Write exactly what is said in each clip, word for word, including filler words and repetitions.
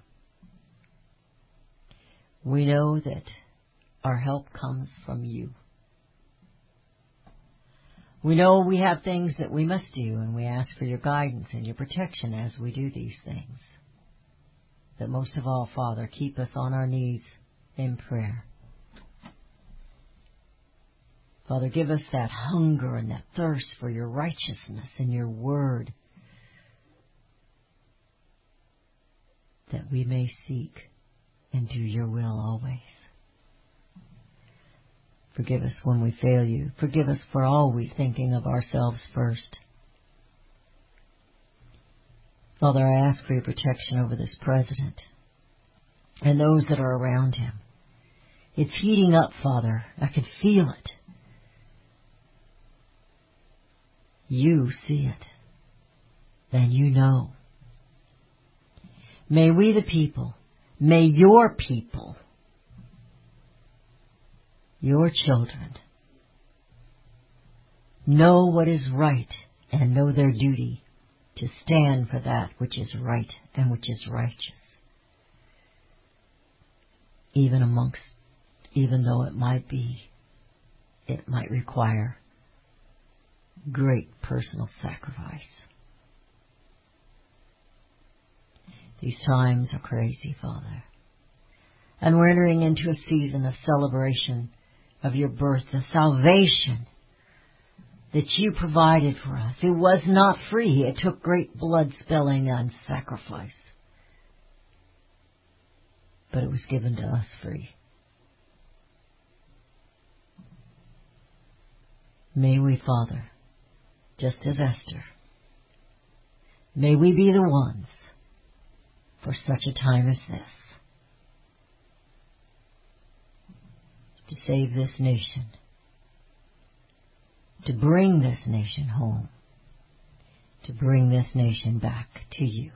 We know that our help comes from you. We know we have things that we must do, and we ask for your guidance and your protection as we do these things. But most of all, Father, keep us on our knees in prayer. Father, give us that hunger and that thirst for your righteousness and your word, that we may seek and do your will always. Forgive us when we fail you. Forgive us for always thinking of ourselves first. Father, I ask for your protection over this president and those that are around him. It's heating up, Father. I can feel it. You see it, and you know. May we the people, may your people, your children, know what is right and know their duty to stand for that which is right and which is righteous, even amongst, even though it might be, it might require great personal sacrifice. These times are crazy, Father. And we're entering into a season of celebration of your birth, the salvation that you provided for us. It was not free. It took great blood spilling and sacrifice. But it was given to us free. May we, Father, just as Esther, may we be the ones for such a time as this to save this nation, to bring this nation home, to bring this nation back to you.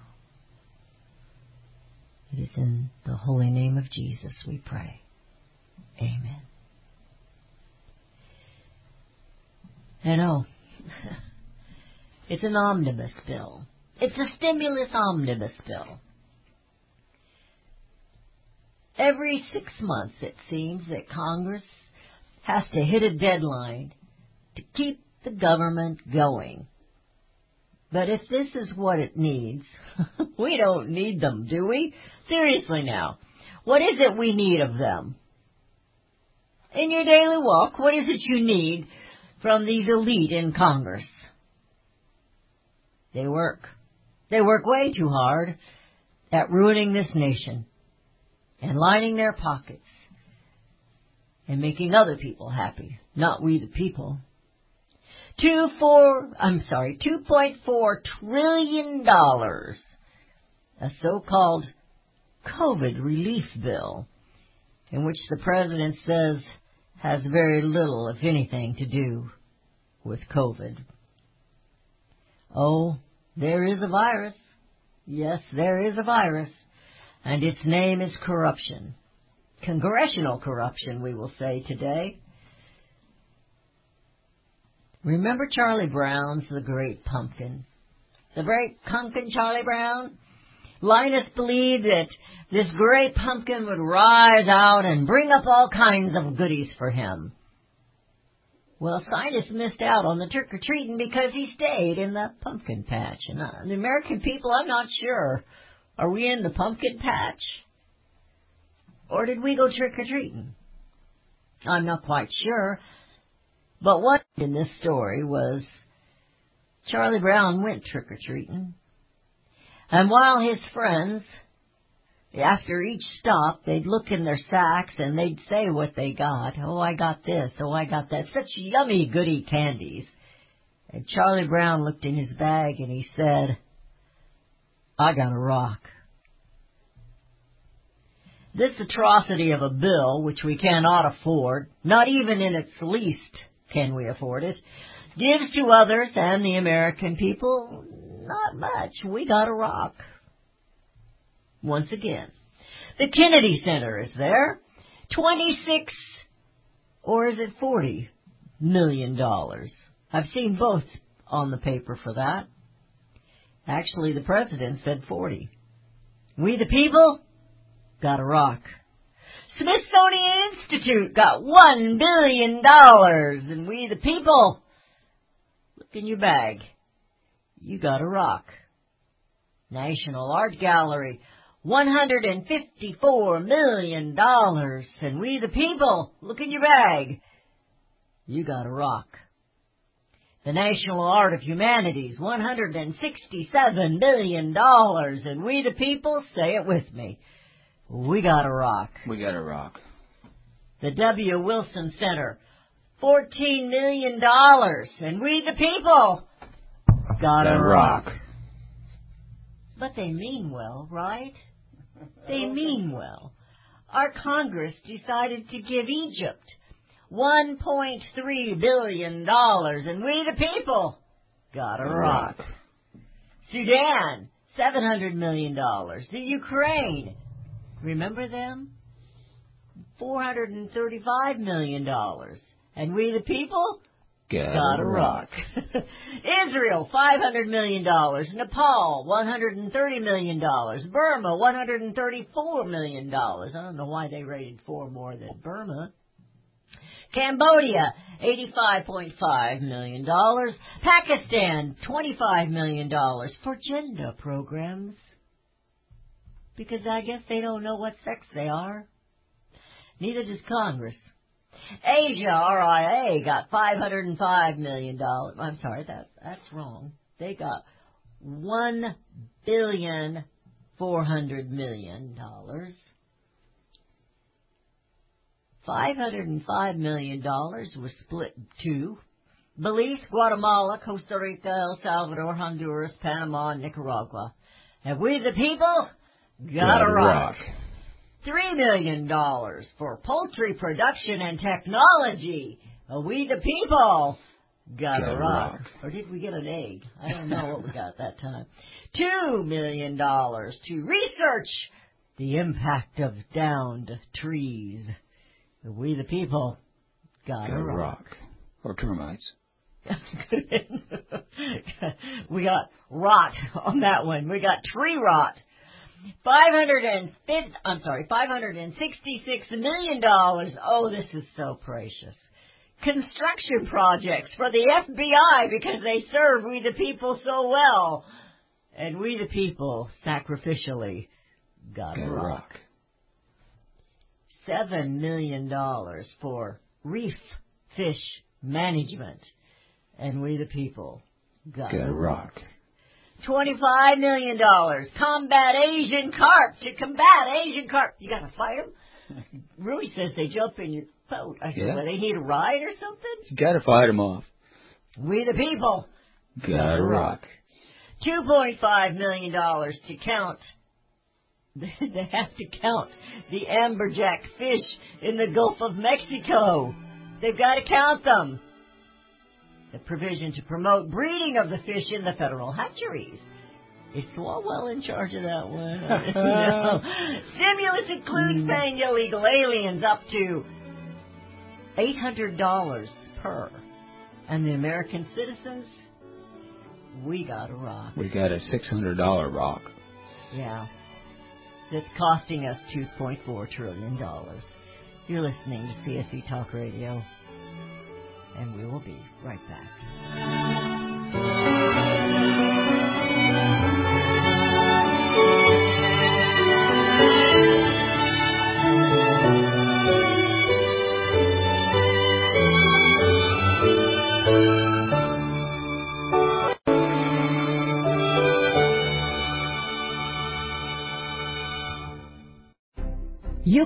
It is in the holy name of Jesus we pray. Amen. I know. It's an omnibus bill. It's a stimulus omnibus bill. Every six months, it seems that Congress has to hit a deadline to keep the government going. But if this is what it needs, we don't need them, do we? Seriously now, what is it we need of them? In your daily walk, what is it you need from these elite in Congress? They work. They work way too hard at ruining this nation and lining their pockets and making other people happy, not we the people. Two four, I'm sorry, two point four trillion dollars, a so-called COVID relief bill, in which the president says has very little, if anything, to do with COVID. Oh, there is a virus. Yes, there is a virus. And its name is corruption. Congressional corruption, we will say today. Remember Charlie Brown's The Great Pumpkin? The Great Pumpkin, Charlie Brown? Linus believed that this great pumpkin would rise out and bring up all kinds of goodies for him. Well, scientists missed out on the trick-or-treating because he stayed in the pumpkin patch. And uh, the American people, I'm not sure, are we in the pumpkin patch? Or did we go trick-or-treating? I'm not quite sure. But what in this story was Charlie Brown went trick-or-treating. And while his friends, after each stop, they'd look in their sacks and they'd say what they got. Oh, I got this. Oh, I got that. Such yummy goody candies. And Charlie Brown looked in his bag and he said, I got a rock. This atrocity of a bill, which we cannot afford, not even in its least can we afford it, gives to others and the American people not much. We got a rock. Once again, the Kennedy Center is there. twenty-six, or is it forty million dollars? I've seen both on the paper for that. Actually, the president said forty. We the people got a rock. Smithsonian Institute got one billion dollars, and we the people, look in your bag, you got a rock. National Art Gallery, one hundred fifty-four million dollars, and we the people, look in your bag, you got a rock. The National Art of Humanities, one hundred sixty-seven million dollars, and we the people, say it with me, we got a rock. We got a rock. The W. Wilson Center, fourteen million dollars, and we the people, got a rock. rock. But they mean well, right? They mean well. Our Congress decided to give Egypt one point three billion dollars, and we the people got a rock. Sudan, seven hundred million dollars. The Ukraine, remember them? four hundred thirty-five million dollars, and we the people got, got a rock. rock. Israel, five hundred million dollars. Nepal, one hundred thirty million dollars. Burma, one hundred thirty-four million dollars. I don't know why they rated four more than Burma. Cambodia, eighty-five point five million dollars. Pakistan, twenty-five million dollars for gender programs. Because I guess they don't know what sex they are. Neither does Congress. Asia, R I A, got five hundred five million dollars. I'm sorry, that that's wrong. They got one billion four hundred million dollars. five hundred five million dollars was split in two. Belize, Guatemala, Costa Rica, El Salvador, Honduras, Panama, and Nicaragua. And we the people got, got a rock. rock. Three million dollars for poultry production and technology. We the people got, got a rock. rock. Or did we get an egg? I don't know what we got that time. Two million dollars to research the impact of downed trees. We the people got, got a rock. rock. Or termites. We got rot on that one. We got tree rot. Five hundred and fifty. I'm sorry, five hundred and sixty-six million dollars. Oh, this is so precious. Construction projects for the F B I because they serve we the people so well, and we the people sacrificially got a rock. Seven million dollars for reef fish management, and we the people got a rock. twenty-five million dollars. Combat Asian carp. To combat Asian carp. You got to fight them? Rui says they jump in your boat. I yeah. said, well, they need a ride or something? You got to fight them off. We the people. Got a rock. two point five million dollars to count. They have to count the amberjack fish in the Gulf of Mexico. They've got to count them. The provision to promote breeding of the fish in the federal hatcheries. Is Swalwell in charge of that one? No. Stimulus includes paying illegal aliens up to eight hundred dollars per. And the American citizens, we got a rock. We got a six hundred dollars rock. Yeah. That's costing us two point four trillion dollars. You're listening to C S E Talk Radio. and we will be right back. You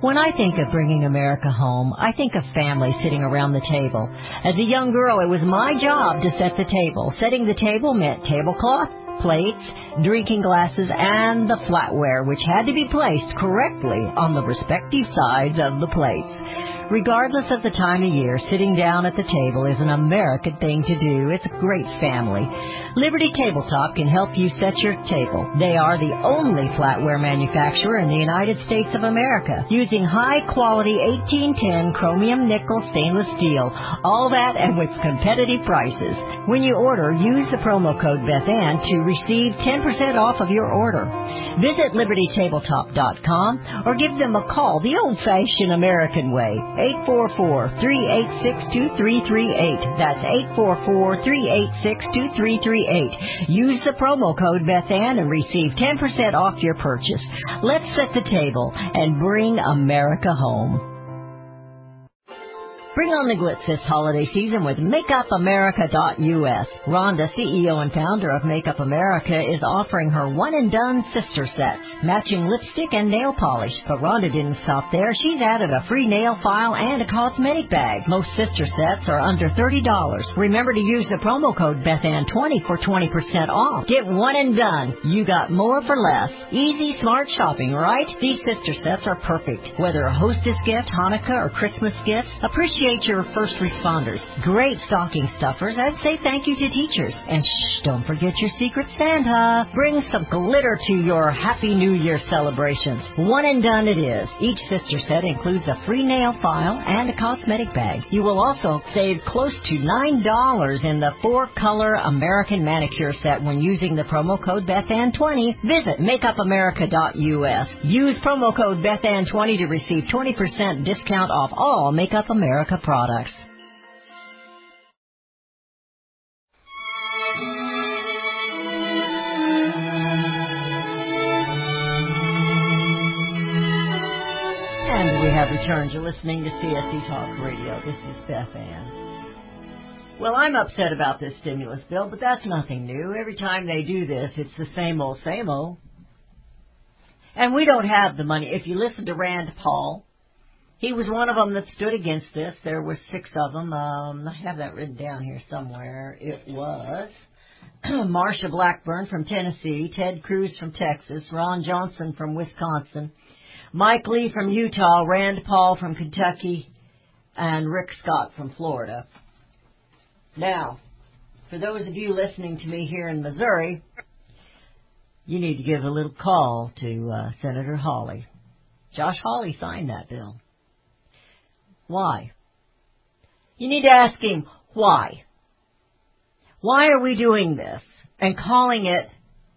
When I think of bringing America home, I think of family sitting around the table. As a young girl, it was my job to set the table. Setting the table meant tablecloth, plates, drinking glasses, and the flatware, which had to be placed correctly on the respective sides of the plates. Regardless of the time of year, sitting down at the table is an American thing to do. It's a great family. Liberty Tabletop can help you set your table. They are the only flatware manufacturer in the United States of America, using high-quality eighteen ten chromium nickel stainless steel, all that and with competitive prices. When you order, use the promo code Beth Ann to receive ten percent off of your order. Visit Liberty Tabletop dot com or give them a call the old-fashioned American way. eight four four three eight six two three three eight. That's eight four four three eight six two three three eight. Use the promo code Beth Ann and receive ten percent off your purchase. Let's set the table and bring America home. Bring on the glitz this holiday season with Make up America dot U S. Rhonda, C E O and founder of Makeup America, is offering her one-and-done sister sets, matching lipstick and nail polish. But Rhonda didn't stop there. She's added a free nail file and a cosmetic bag. Most sister sets are under thirty dollars. Remember to use the promo code Beth Ann twenty for twenty percent off. Get one and done. You got more for less. Easy, smart shopping, right? These sister sets are perfect. Whether a hostess gift, Hanukkah, or Christmas gifts, appreciate your first responders, great stocking stuffers, and say thank you to teachers. And shh, don't forget your secret Santa. Bring some glitter to your Happy New Year celebrations. One and done it is. Each sister set includes a free nail file and a cosmetic bag. You will also save close to nine dollars in the four-color American manicure set when using the promo code Beth Ann twenty. Visit Make up America dot U S. Use promo code Beth Ann twenty to receive twenty percent discount off all Makeup America products. And we have returned. You're listening to C S E Talk Radio. This is Beth Ann. Well, I'm upset about this stimulus bill, but that's nothing new. Every time they do this, it's the same old, same old. And we don't have the money. If you listen to Rand Paul, he was one of them that stood against this. There were six of them. Um, I have that written down here somewhere. It was Marcia Blackburn from Tennessee, Ted Cruz from Texas, Ron Johnson from Wisconsin, Mike Lee from Utah, Rand Paul from Kentucky, and Rick Scott from Florida. Now, for those of you listening to me here in Missouri, you need to give a little call to uh, Senator Hawley. Josh Hawley signed that bill. Why? You need to ask him, why? Why are we doing this and calling it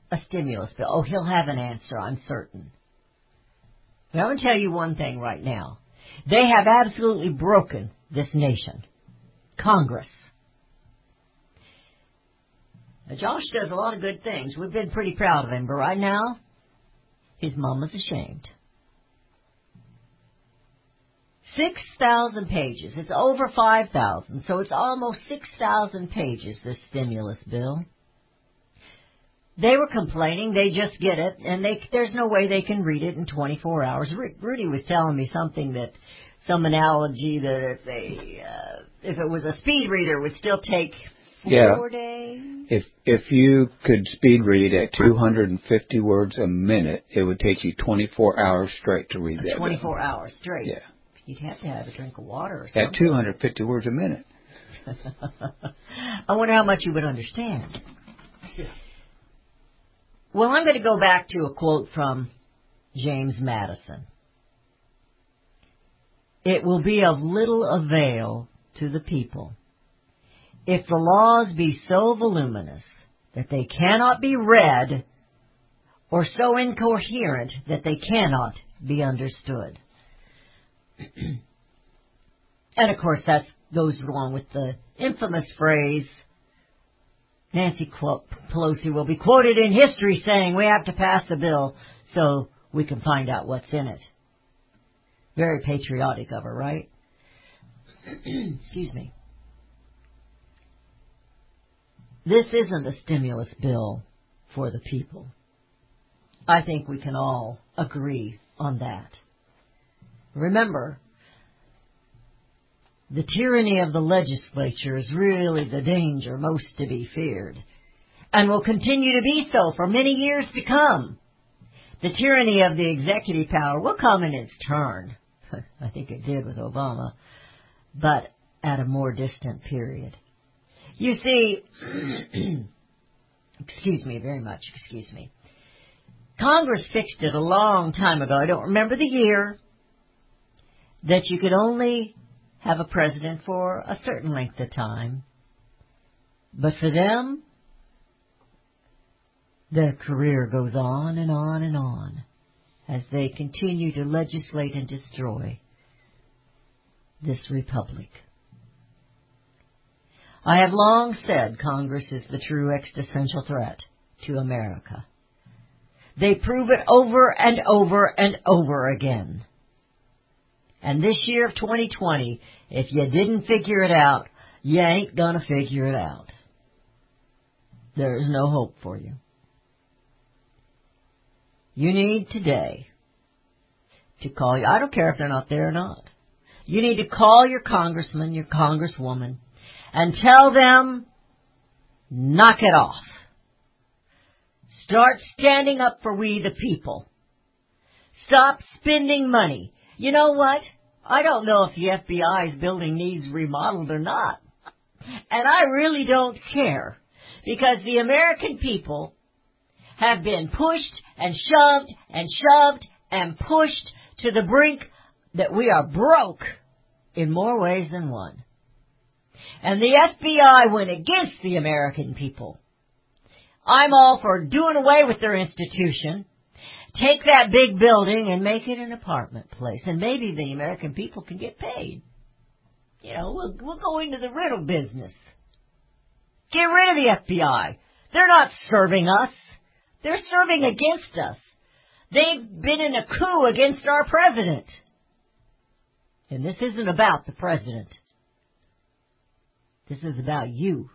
a stimulus bill? Oh, he'll have an answer, I'm certain. But I'm going to tell you one thing right now. They have absolutely broken this nation, Congress. Now, Josh does a lot of good things. We've been pretty proud of him, but right now, his mama's ashamed. six thousand pages. It's over five thousand, so it's almost six thousand pages, this stimulus bill. They were complaining. They just get it, and they, there's no way they can read it in twenty-four hours. Ru- Rudy was telling me something that, some analogy that if, they, uh, if it was a speed reader, it would still take four yeah. days. If if you could speed read at two hundred fifty words a minute, it would take you twenty-four hours straight to read that. twenty-four minute. Hours straight. Yeah. You'd have to have a drink of water or something. At two hundred fifty words a minute. I wonder how much you would understand. Yeah. Well, I'm going to go back to a quote from James Madison. It will be of little avail to the people if the laws be so voluminous that they cannot be read, or so incoherent that they cannot be understood. And, of course, that goes along with the infamous phrase, Nancy Pelosi will be quoted in history saying, we have to pass the bill so we can find out what's in it. Very patriotic of her, right? Excuse me. This isn't a stimulus bill for the people. I think we can all agree on that. Remember, the tyranny of the legislature is really the danger most to be feared, and will continue to be so for many years to come. The tyranny of the executive power will come in its turn. I think it did with Obama, but at a more distant period. You see, excuse me very much, excuse me. Congress fixed it a long time ago. I don't remember the year. That you could only have a president for a certain length of time. But for them, their career goes on and on and on as they continue to legislate and destroy this republic. I have long said Congress is the true existential threat to America. They prove it over and over and over again. And this year of twenty twenty, if you didn't figure it out, you ain't going to figure it out. There is no hope for you. You need today to call you. I don't care if they're not there or not. You need to call your congressman, your congresswoman, and tell them, knock it off. Start standing up for we the people. Stop spending money. You know what? I don't know if the F B I's building needs remodeled or not. And I really don't care, because the American people have been pushed and shoved and shoved and pushed to the brink that we are broke in more ways than one. And the F B I went against the American people. I'm all for doing away with their institution. Take that big building and make it an apartment place, and maybe the American people can get paid. You know, we'll, we'll go into the riddle business. Get rid of the F B I. They're not serving us. They're serving against us. They've been in a coup against our president. And this isn't about the president. This is about you.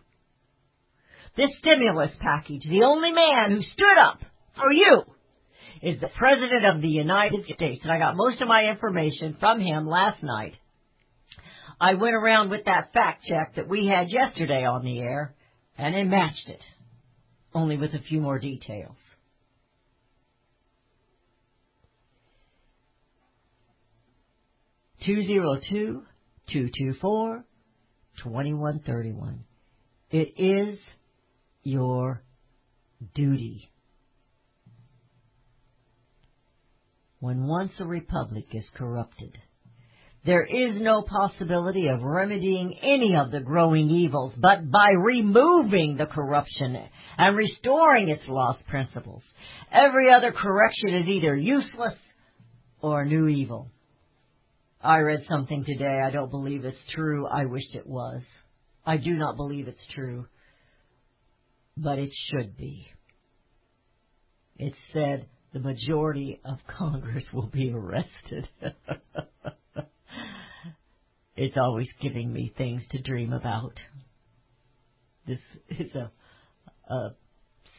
This stimulus package, the only man who stood up for you is the President of the United States. And I got most of my information from him last night. I went around with that fact check that we had yesterday on the air, and it matched it, only with a few more details. two oh two, two two four, two one three one. It is your duty. When once a republic is corrupted, there is no possibility of remedying any of the growing evils, but by removing the corruption and restoring its lost principles. Every other correction is either useless or new evil. I read something today. I don't believe it's true. I wished it was. I do not believe it's true, but it should be. It said, the majority of Congress will be arrested. It's always giving me things to dream about. This is a, a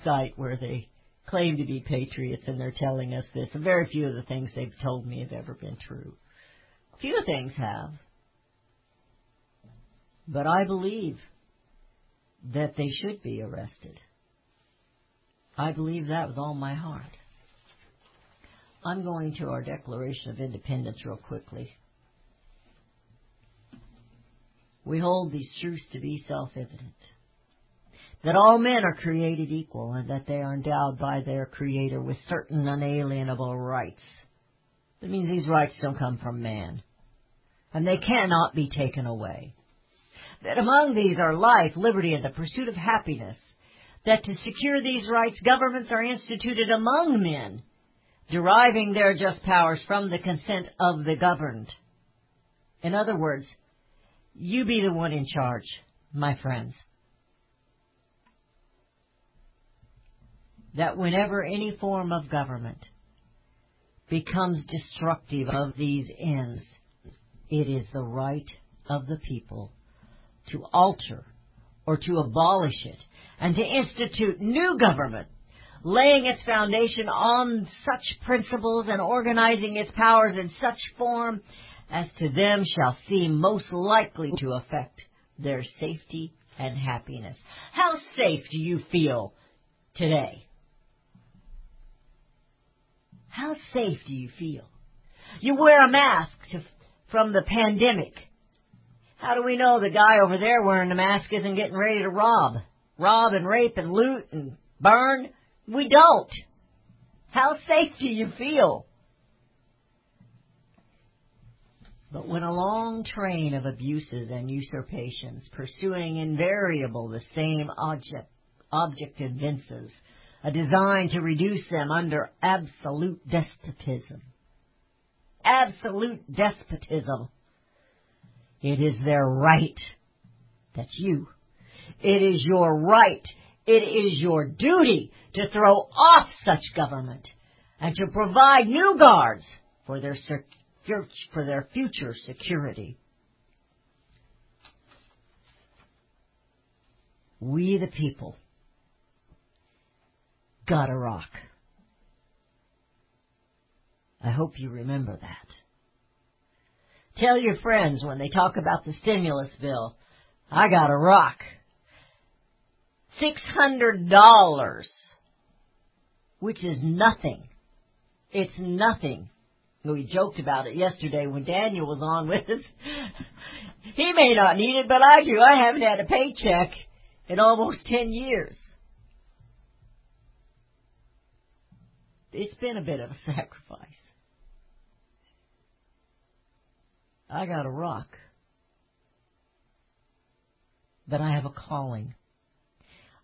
site where they claim to be patriots, and they're telling us this. And very few of the things they've told me have ever been true. Few things have. But I believe that they should be arrested. I believe that with all my heart. I'm going to our Declaration of Independence real quickly. We hold these truths to be self-evident, that all men are created equal and that they are endowed by their Creator with certain unalienable rights. That means these rights don't come from man, and they cannot be taken away. That among these are life, liberty, and the pursuit of happiness. That to secure these rights, governments are instituted among men, deriving their just powers from the consent of the governed. In other words, you be the one in charge, my friends. That whenever any form of government becomes destructive of these ends, it is the right of the people to alter or to abolish it and to institute new government, laying its foundation on such principles and organizing its powers in such form as to them shall seem most likely to affect their safety and happiness. How safe do you feel today? How safe do you feel? You wear a mask to, from the pandemic. How do we know the guy over there wearing the mask isn't getting ready to rob? Rob and rape and loot and burn? We don't. How safe do you feel? But when a long train of abuses and usurpations, pursuing invariable the same object, object evinces a design to reduce them under absolute despotism, absolute despotism, it is their right. That's you. It is your right. It is your duty to throw off such government and to provide new guards for their security. For their future security. We the people gotta rock. I hope you remember that. Tell your friends when they talk about the stimulus bill, I gotta rock. six hundred dollars, which is nothing. It's nothing. We joked about it yesterday when Daniel was on with us. He may not need it, but I do. I haven't had a paycheck in almost ten years. It's been a bit of a sacrifice. I got a rock. But I have a calling.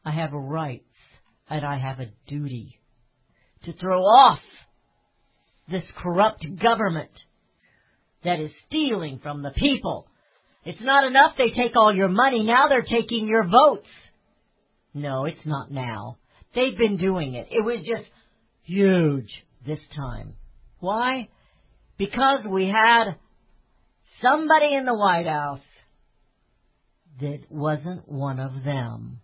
I have a rights, and I have a duty to throw off this corrupt government that is stealing from the people. It's not enough they take all your money. Now they're taking your votes. No, it's not now. They've been doing it. It was just huge this time. Why? Because we had somebody in the White House that wasn't one of them.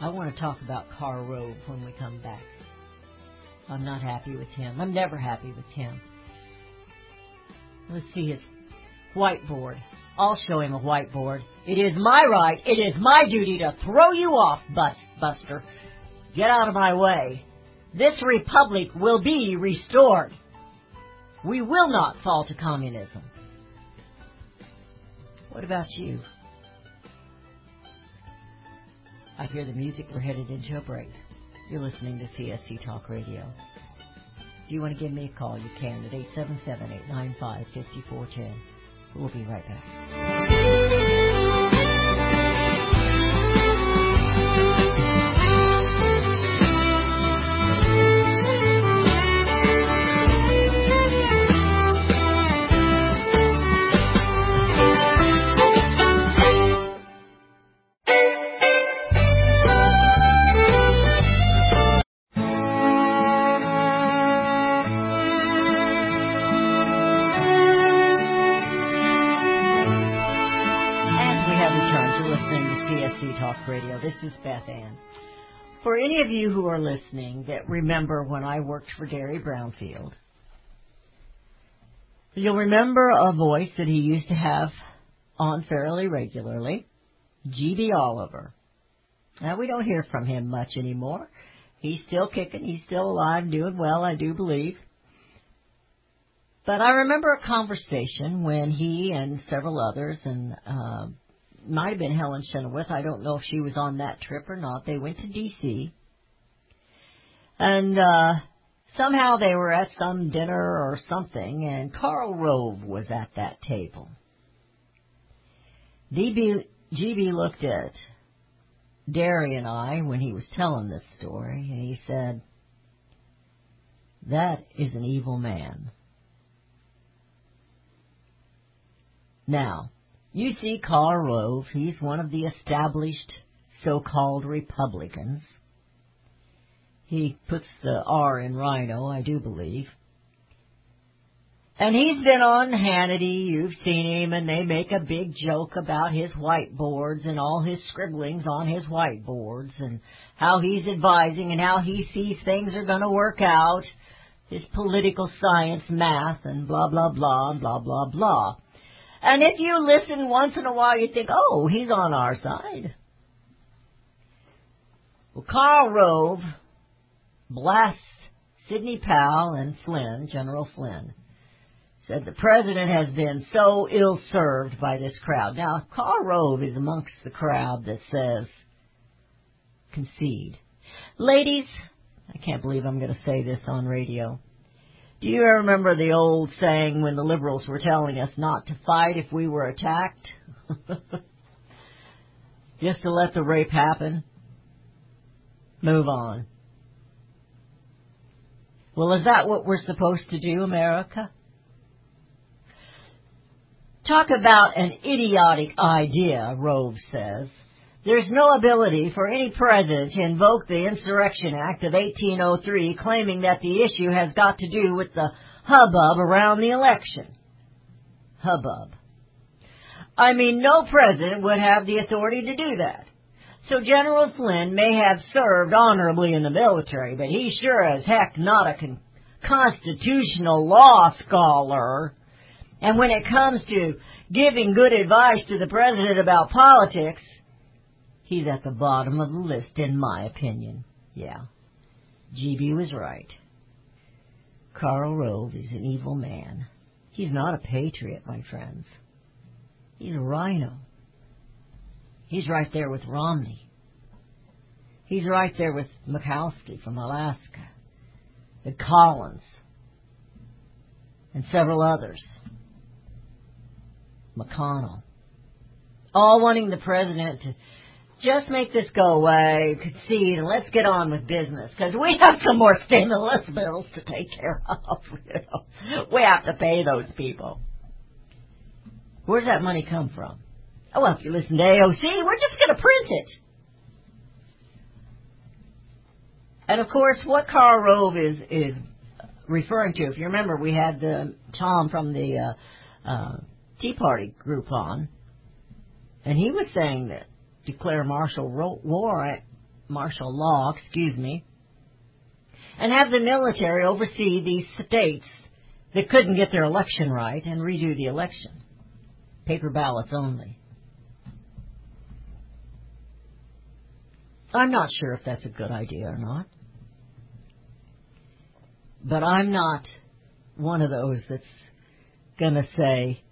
I want to talk about Karl Rove when we come back. I'm not happy with him. I'm never happy with him. Let's see his whiteboard. I'll show him a whiteboard. It is my right. It is my duty to throw you off, bus, Buster. Get out of my way. This republic will be restored. We will not fall to communism. What about you? I hear the music. We're headed into a break. You're listening to C S C Talk Radio. If you want to give me a call, you can at eight seven seven, eight nine five, five four one zero. We'll be right back. C S E Talk Radio. This is Beth Ann. For any of you who are listening that remember when I worked for Gary Brownfield, you'll remember a voice that he used to have on fairly regularly, G D. Oliver. Now, we don't hear from him much anymore. He's still kicking. He's still alive, doing well, I do believe. But I remember a conversation when he and several others, and uh, might have been Helen Chenoweth. I don't know if she was on that trip or not. They went to D C and uh, somehow they were at some dinner or something, and Karl Rove was at that table. D B, G B looked at Derry and I when he was telling this story, and he said, "That is an evil man." Now, you see Karl Rove, he's one of the established so-called Republicans. He puts the R in rhino, I do believe. And he's been on Hannity, you've seen him, and they make a big joke about his whiteboards and all his scribblings on his whiteboards and how he's advising and how he sees things are going to work out, his political science, math, and blah, blah, blah, blah, blah, blah. And if you listen once in a while, you think, oh, he's on our side. Well, Karl Rove blasts Sidney Powell and Flynn, General Flynn, said the president has been so ill-served by this crowd. Now, Karl Rove is amongst the crowd that says, concede. Ladies, I can't believe I'm going to say this on radio. Do you remember the old saying when the liberals were telling us not to fight if we were attacked? Just to let the rape happen? Move on. Well, is that what we're supposed to do, America? Talk about an idiotic idea, Rove says. There's no ability for any president to invoke the Insurrection Act of eighteen oh three, claiming that the issue has got to do with the hubbub around the election. Hubbub. I mean, no president would have the authority to do that. So General Flynn may have served honorably in the military, but he's sure as heck not a con- constitutional law scholar. And when it comes to giving good advice to the president about politics, he's at the bottom of the list, in my opinion. Yeah, G B was right. Karl Rove is an evil man. He's not a patriot, my friends. He's a rhino. He's right there with Romney. He's right there with Mikulski from Alaska, and Collins, and several others. McConnell. All wanting the president to just make this go away, concede, and let's get on with business, because we have some more stimulus bills to take care of. You know? We have to pay those people. Where's that money come from? Oh, well, if you listen to A O C, we're just going to print it. And, of course, what Karl Rove is, is referring to, if you remember, we had the Tom from the uh, uh, Tea Party group on, and he was saying that declare martial ro- war, martial law, excuse me, and have the military oversee these states that couldn't get their election right and redo the election. Paper ballots only. I'm not sure if that's a good idea or not. But I'm not one of those that's going to say,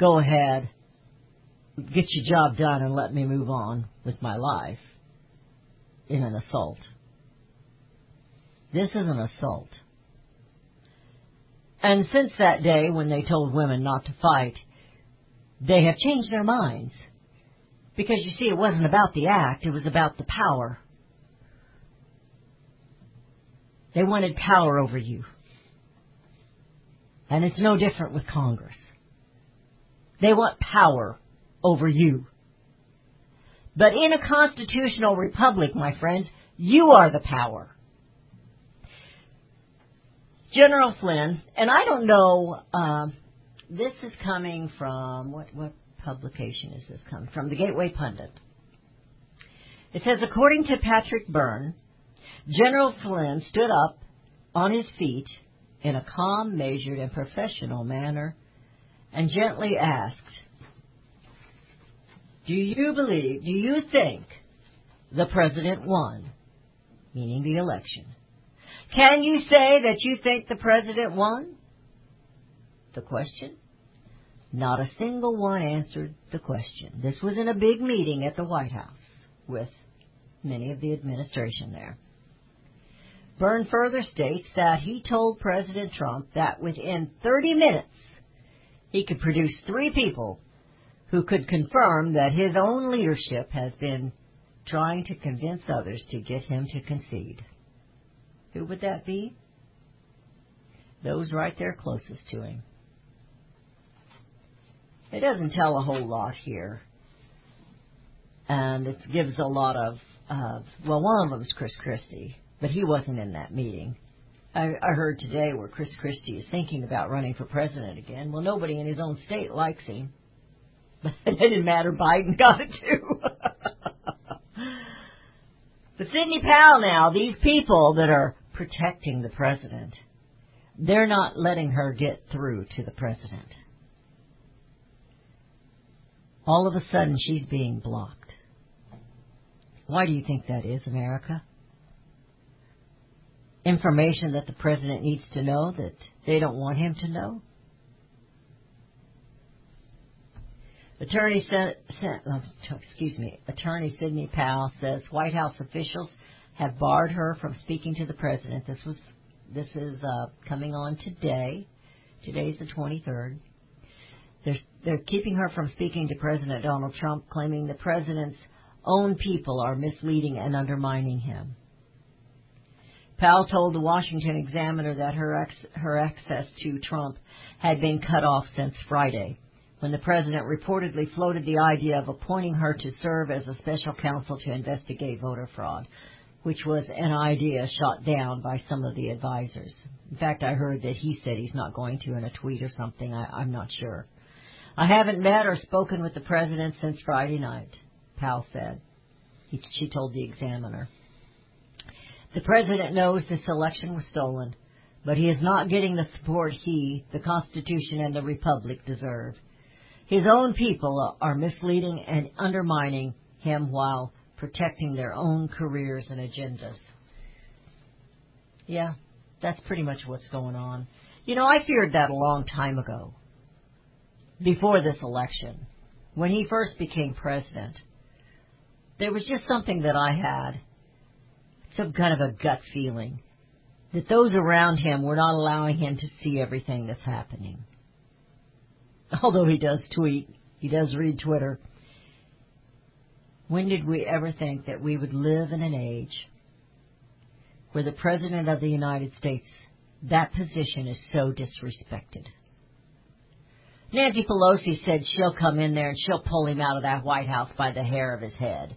go ahead, get your job done and let me move on with my life in an assault. This is an assault. And since that day when they told women not to fight, they have changed their minds. Because, you see, it wasn't about the act, it was about the power. They wanted power over you. And it's no different with Congress. They want power over you. But in a constitutional republic, my friends, you are the power. General Flynn, and I don't know, uh, this is coming from, what, what publication is this coming from? The Gateway Pundit. It says, according to Patrick Byrne, General Flynn stood up on his feet in a calm, measured, and professional manner and gently asked, do you believe, do you think the president won? Meaning the election. Can you say that you think the president won? The question? Not a single one answered the question. This was in a big meeting at the White House with many of the administration there. Byrne further states that he told President Trump that within thirty minutes he could produce three people who could confirm that his own leadership has been trying to convince others to get him to concede. Who would that be? Those right there closest to him. It doesn't tell a whole lot here. And it gives a lot of, uh, well, one of them is Chris Christie, but he wasn't in that meeting. I, I heard today where Chris Christie is thinking about running for president again. Well, nobody in his own state likes him. But it didn't matter. Biden got it, too. But Sidney Powell now, these people that are protecting the president, they're not letting her get through to the president. All of a sudden, she's being blocked. Why do you think that is, America? Information that the president needs to know that they don't want him to know? Attorney, excuse me, Attorney Sidney Powell says White House officials have barred her from speaking to the president. This was, this is uh, coming on today. Today's the twenty-third. They're, they're keeping her from speaking to President Donald Trump, claiming the president's own people are misleading and undermining him. Powell told the Washington Examiner that her, ex- her access to Trump had been cut off since Friday, when the president reportedly floated the idea of appointing her to serve as a special counsel to investigate voter fraud, which was an idea shot down by some of the advisors. In fact, I heard that he said he's not going to in a tweet or something. I, I'm not sure. I haven't met or spoken with the president since Friday night, Powell said. He, she told the Examiner. The president knows this election was stolen, but he is not getting the support he, the Constitution, and the Republic deserve. His own people are misleading and undermining him while protecting their own careers and agendas. Yeah, that's pretty much what's going on. You know, I feared that a long time ago. Before this election, when he first became president, there was just something that I had, some kind of a gut feeling, that those around him were not allowing him to see everything that's happening. Although he does tweet, he does read Twitter. When did we ever think that we would live in an age where the President of the United States, that position is so disrespected? Nancy Pelosi said she'll come in there and she'll pull him out of that White House by the hair of his head.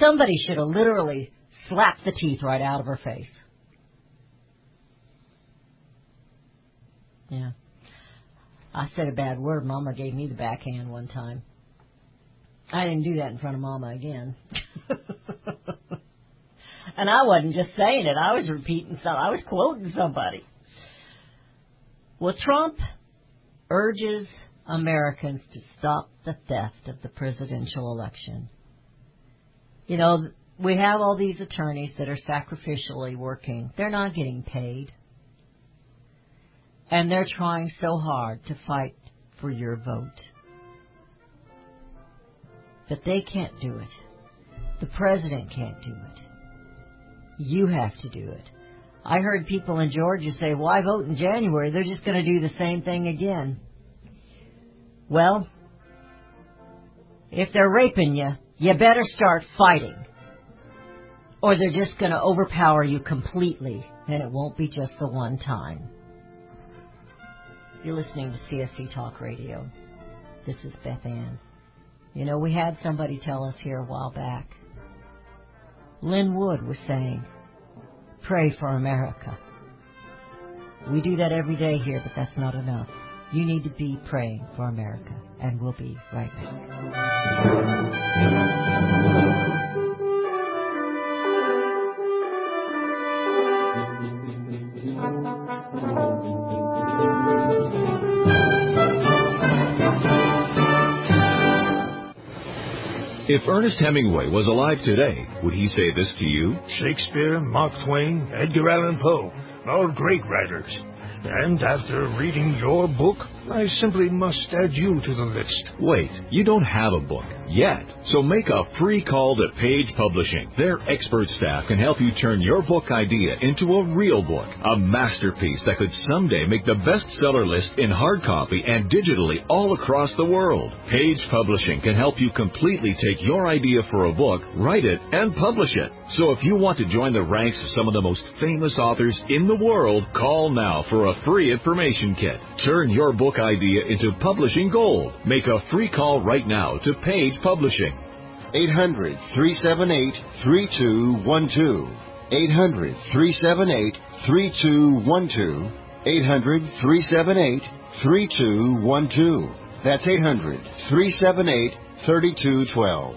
Somebody should have literally slapped the teeth right out of her face. Yeah. I said a bad word. Mama gave me the backhand one time. I didn't do that in front of Mama again. And I wasn't just saying it. I was repeating something. I was quoting somebody. Well, Trump urges Americans to stop the theft of the presidential election. You know, we have all these attorneys that are sacrificially working. They're not getting paid. And they're trying so hard to fight for your vote. But they can't do it. The president can't do it. You have to do it. I heard people in Georgia say, why vote in January? They're just going to do the same thing again. Well, if they're raping you, you better start fighting. Or they're just going to overpower you completely, and it won't be just the one time. You're listening to C S C Talk Radio. This is Beth Ann. You know, we had somebody tell us here a while back. Lynn Wood was saying, pray for America. We do that every day here, but that's not enough. You need to be praying for America, and we'll be right back. If Ernest Hemingway was alive today, would he say this to you? Shakespeare, Mark Twain, Edgar Allan Poe, all great writers. And after reading your book, I simply must add you to the list. Wait, you don't have a book yet, so make a free call to Page Publishing. Their expert staff can help you turn your book idea into a real book, a masterpiece that could someday make the bestseller list in hard copy and digitally all across the world. Page Publishing can help you completely take your idea for a book, write it, and publish it. So if you want to join the ranks of some of the most famous authors in the world, call now for a free information kit. Turn your book idea into publishing gold. Make a free call right now to Page Publishing. eight hundred, three seven eight, three two one two. eight hundred, three seven eight, three two one two. eight hundred, three seven eight, three two one two. That's eight hundred, three seven eight, three two one two.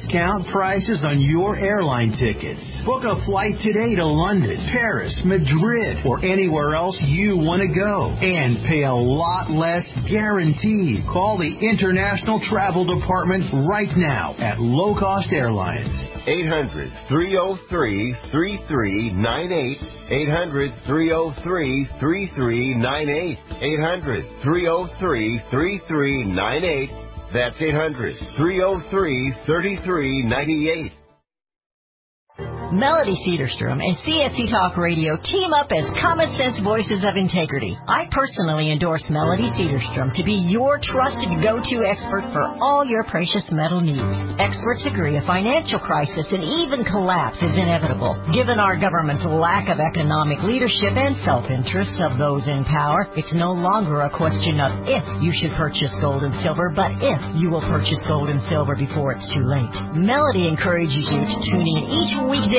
Discount prices on your airline tickets. Book a flight today to London, Paris, Madrid, or anywhere else you want to go. And pay a lot less guaranteed. Call the International Travel Department right now at Low Cost Airlines. eight hundred, three oh three, three three nine eight. eight hundred, three oh three, three three nine eight. eight hundred, three oh three, three three nine eight. That's eight hundred, three oh three, three three nine eight. Melody Cedarstrom and C S C Talk Radio team up as common sense voices of integrity. I personally endorse Melody Cedarstrom to be your trusted go-to expert for all your precious metal needs. Experts agree a financial crisis and even collapse is inevitable. Given our government's lack of economic leadership and self-interest of those in power, it's no longer a question of if you should purchase gold and silver, but if you will purchase gold and silver before it's too late. Melody encourages you to tune in each weekday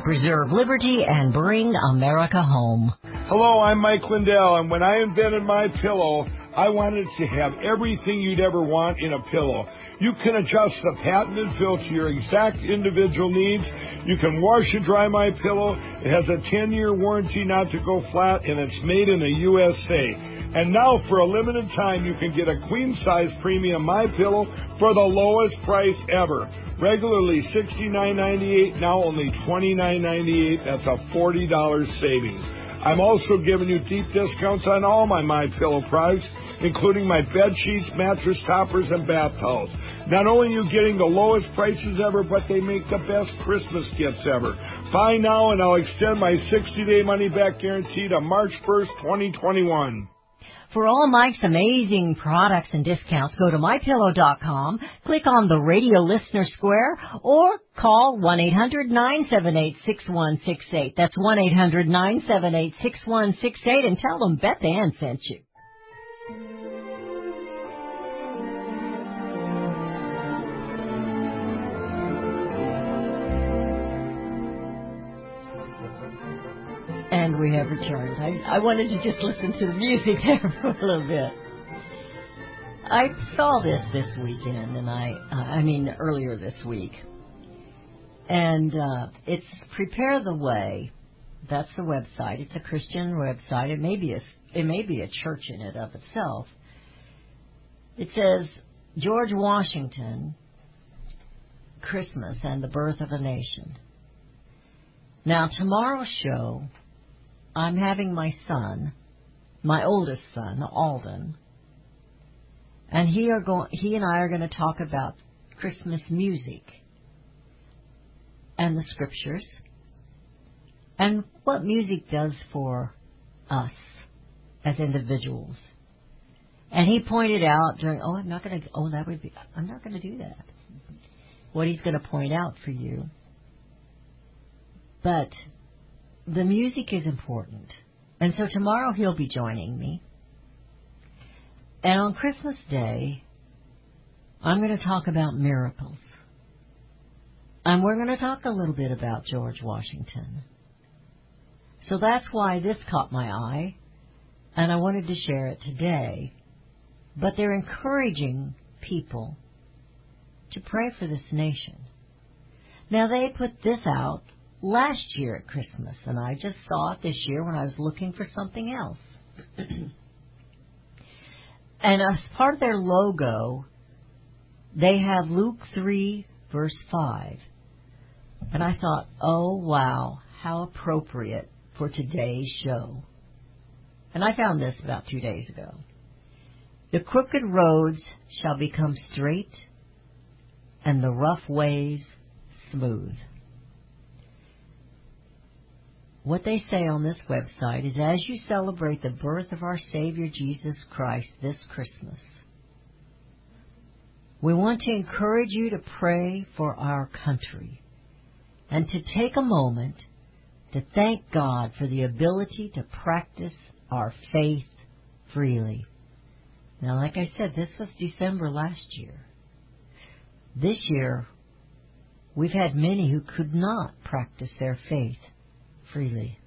preserve liberty and bring America home. Hello, I'm Mike Lindell, and when I invented my pillow, I wanted to have everything you'd ever want in a pillow. You can adjust the patented fill to your exact individual needs. You can wash and dry my pillow. It has a ten-year warranty not to go flat, and it's made in the U S A. And now, for a limited time, you can get a queen-size premium My Pillow for the lowest price ever. Regularly sixty-nine ninety-eight, now only twenty-nine ninety-eight. That's a forty dollars savings. I'm also giving you deep discounts on all my My Pillow products, including my bed sheets, mattress toppers, and bath towels. Not only are you getting the lowest prices ever, but they make the best Christmas gifts ever. Buy now, and I'll extend my sixty-day money-back guarantee to March first, twenty twenty-one. For all Mike's amazing products and discounts, go to My Pillow dot com, click on the Radio Listener Square, or call one eight hundred, nine seven eight, six one six eight. That's one eight hundred, nine seven eight, six one six eight, and tell them Beth Ann sent you. And we have returned. I, I wanted to just listen to the music there for a little bit. I saw this this weekend, and I, uh, I mean earlier this week. And uh, it's Prepare the Way That's the website. It's a Christian website. It may be a, it may be a church in it of itself. It says, George Washington, Christmas and the Birth of a Nation. Now, tomorrow's show, I'm having my son, my oldest son, Alden, and he are go- he and I are going to talk about Christmas music and the scriptures and what music does for us as individuals. And he pointed out during, oh, I'm not going to, oh, that would be, I'm not going to do that. What he's going to point out for you. But the music is important. And so tomorrow he'll be joining me. And on Christmas Day, I'm going to talk about miracles. And we're going to talk a little bit about George Washington. So that's why this caught my eye. And I wanted to share it today. But they're encouraging people to pray for this nation. Now, they put this out last year at Christmas, and I just saw it this year when I was looking for something else. And as part of their logo, they have Luke three, verse five. And I thought, oh, wow, how appropriate for today's show. And I found this about two days ago. The crooked roads shall become straight, and the rough ways smooth. What they say on this website is, as you celebrate the birth of our Savior Jesus Christ this Christmas, we want to encourage you to pray for our country and to take a moment to thank God for the ability to practice our faith freely. Now, like I said, this was December last year. This year, we've had many who could not practice their faith freely.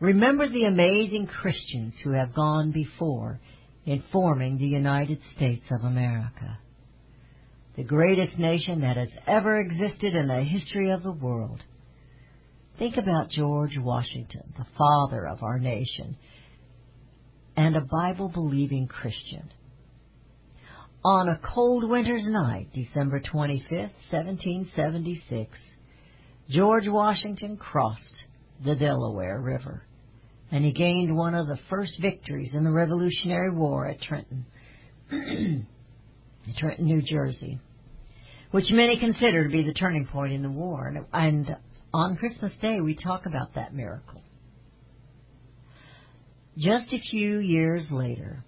Remember the amazing Christians who have gone before in forming the United States of America, the greatest nation that has ever existed in the history of the world. Think about George Washington, the father of our nation, and a Bible-believing Christian. On a cold winter's night, December twenty-fifth, seventeen seventy-six, George Washington crossed the Delaware River, and he gained one of the first victories in the Revolutionary War at Trenton, Trenton, New Jersey, which many consider to be the turning point in the war. And, and on Christmas Day, we talk about that miracle. Just a few years later,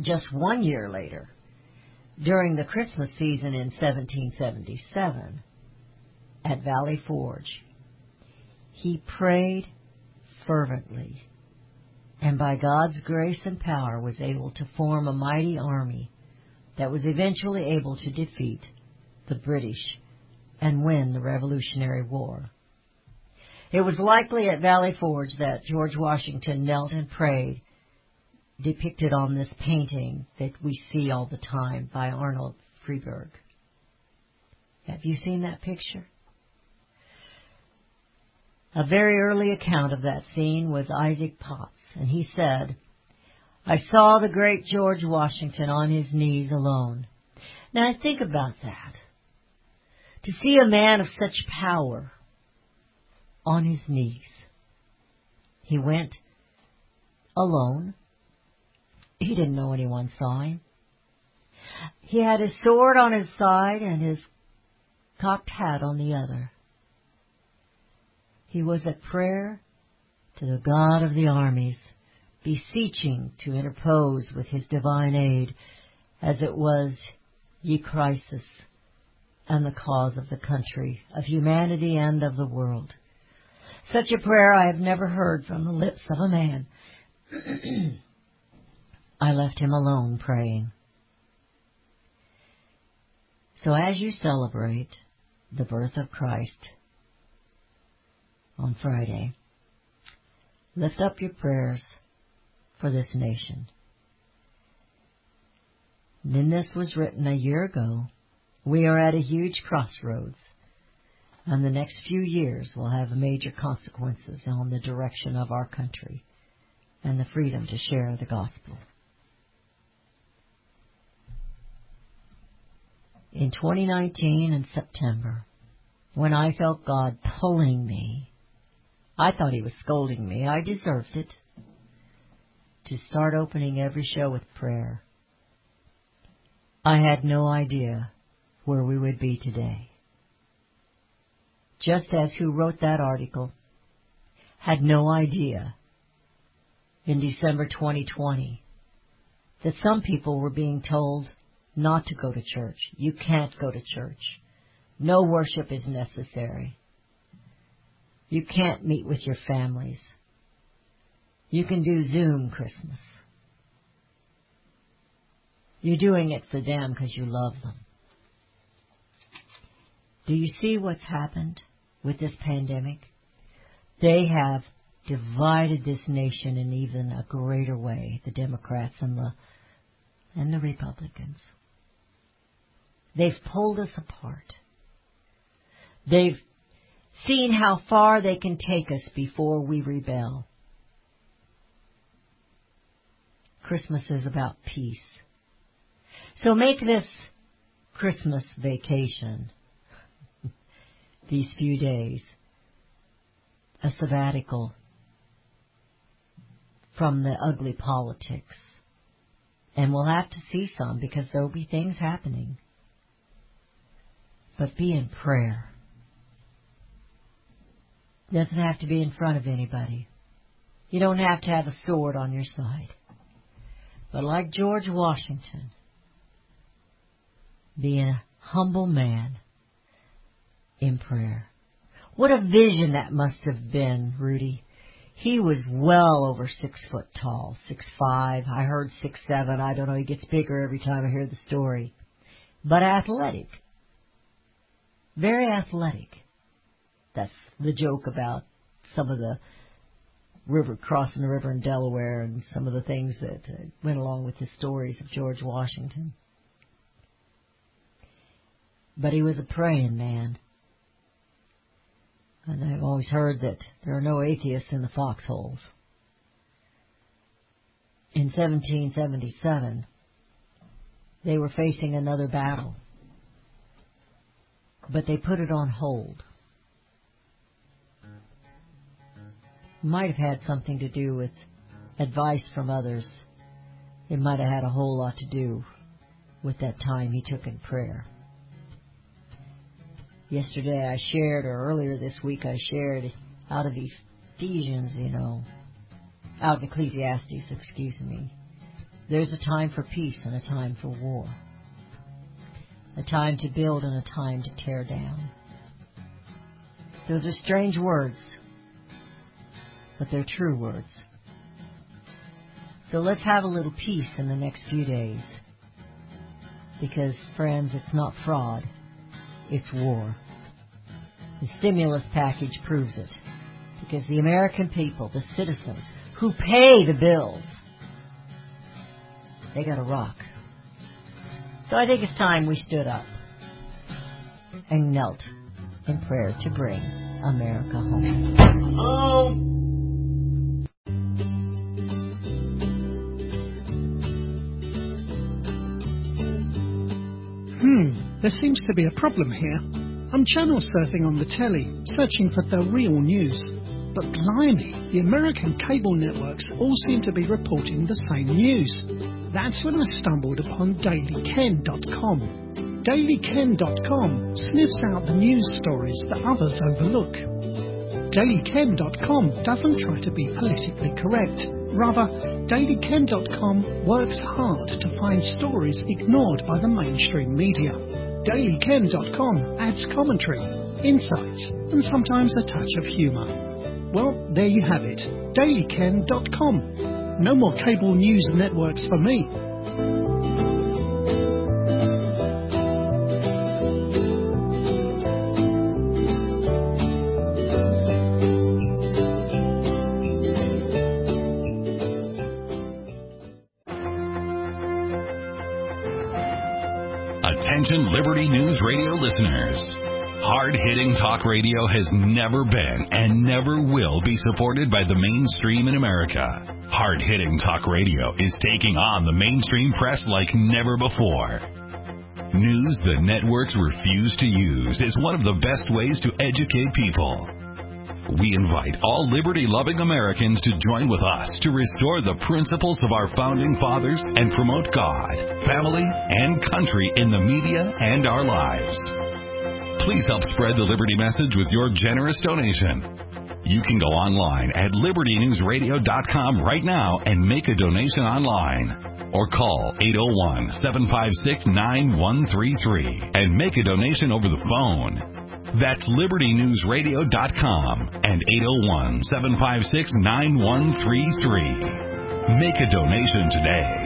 just one year later, during the Christmas season in seventeen seventy-seven, at Valley Forge, he prayed fervently, and by God's grace and power was able to form a mighty army that was eventually able to defeat the British and win the Revolutionary War. It was likely at Valley Forge that George Washington knelt and prayed, depicted on this painting that we see all the time by Arnold Freeburg. Have you seen that picture? A very early account of that scene was Isaac Potts, and he said, "I saw the great George Washington on his knees alone." Now, think about that. To see a man of such power on his knees. He went alone. He didn't know anyone saw him. He had his sword on his side and his cocked hat on the other. He was at prayer to the God of the armies, beseeching to interpose with his divine aid, as it was ye crisis and the cause of the country, of humanity, and of the world. Such a prayer I have never heard from the lips of a man. I left him alone praying. So as you celebrate the birth of Christ on Friday, lift up your prayers for this nation. Then this was written a year ago. We are at a huge crossroads. and the next few years will have major consequences on the direction of our country and the freedom to share the gospel. In twenty nineteen, in September, when I felt God pulling me, I thought he was scolding me. I deserved it. To start opening every show with prayer. I had no idea where we would be today. Just as who wrote that article had no idea in December twenty twenty that some people were being told not to go to church. You can't go to church. No worship is necessary. You can't meet with your families. You can do Zoom Christmas. You're doing it for them because you love them. Do you see what's happened with this pandemic? They have divided this nation in even a greater way, the Democrats and the and the Republicans. They've pulled us apart. They've seen how far they can take us before we rebel. Christmas is about peace. So make this Christmas vacation, these few days, a sabbatical from the ugly politics. And we'll have to see some because there'll be things happening. But be in prayer. It doesn't have to be in front of anybody. You don't have to have a sword on your side. But like George Washington, be a humble man in prayer. What a vision that must have been, Rudy. He was well over six foot tall, six five. I heard six seven. I don't know. He gets bigger every time I hear the story. But athletic. Very athletic. That's the joke about some of the river, crossing the river in Delaware and some of the things that went along with the stories of George Washington. But he was a praying man. And I've always heard that there are no atheists in the foxholes. In seventeen seventy-seven, they were facing another battle. But they put it on hold. Might have had something to do with advice from others. It might have had a whole lot to do with that time he took in prayer. Yesterday I shared, or earlier this week I shared, out of Ephesians, you know, out of Ecclesiastes, excuse me. There's a time for peace and a time for war. A time to build and a time to tear down. Those are strange words. But they're true words. So let's have a little peace in the next few days. Because, friends, it's not fraud. It's war. The stimulus package proves it. Because the American people, the citizens, who pay the bills, they got a rock. So I think it's time we stood up and knelt in prayer to bring America home. Oh. Hmm, there seems to be a problem here. I'm channel surfing on the telly, searching for the real news. But blimey, the American cable networks all seem to be reporting the same news. That's when I stumbled upon Daily Ken dot com. Daily Ken dot com sniffs out the news stories that others overlook. Daily Ken dot com doesn't try to be politically correct. Rather, Daily Ken dot com works hard to find stories ignored by the mainstream media. Daily Ken dot com adds commentary, insights, and sometimes a touch of humour. Well, there you have it. Daily Ken dot com. No more cable news networks for me. Liberty News Radio listeners. Hard-hitting talk radio has never been and never will be supported by the mainstream in America. Hard-hitting talk radio is taking on the mainstream press like never before. News the networks refuse to use is one of the best ways to educate people. We invite all liberty-loving Americans to join with us to restore the principles of our founding fathers and promote God, family, and country in the media and our lives. Please help spread the liberty message with your generous donation. You can go online at Liberty News Radio dot com right now and make a donation online. Or call eight oh one, seven five six, nine one three three and make a donation over the phone. That's Liberty News Radio dot com and eight oh one, seven five six, nine one three three. Make a donation today.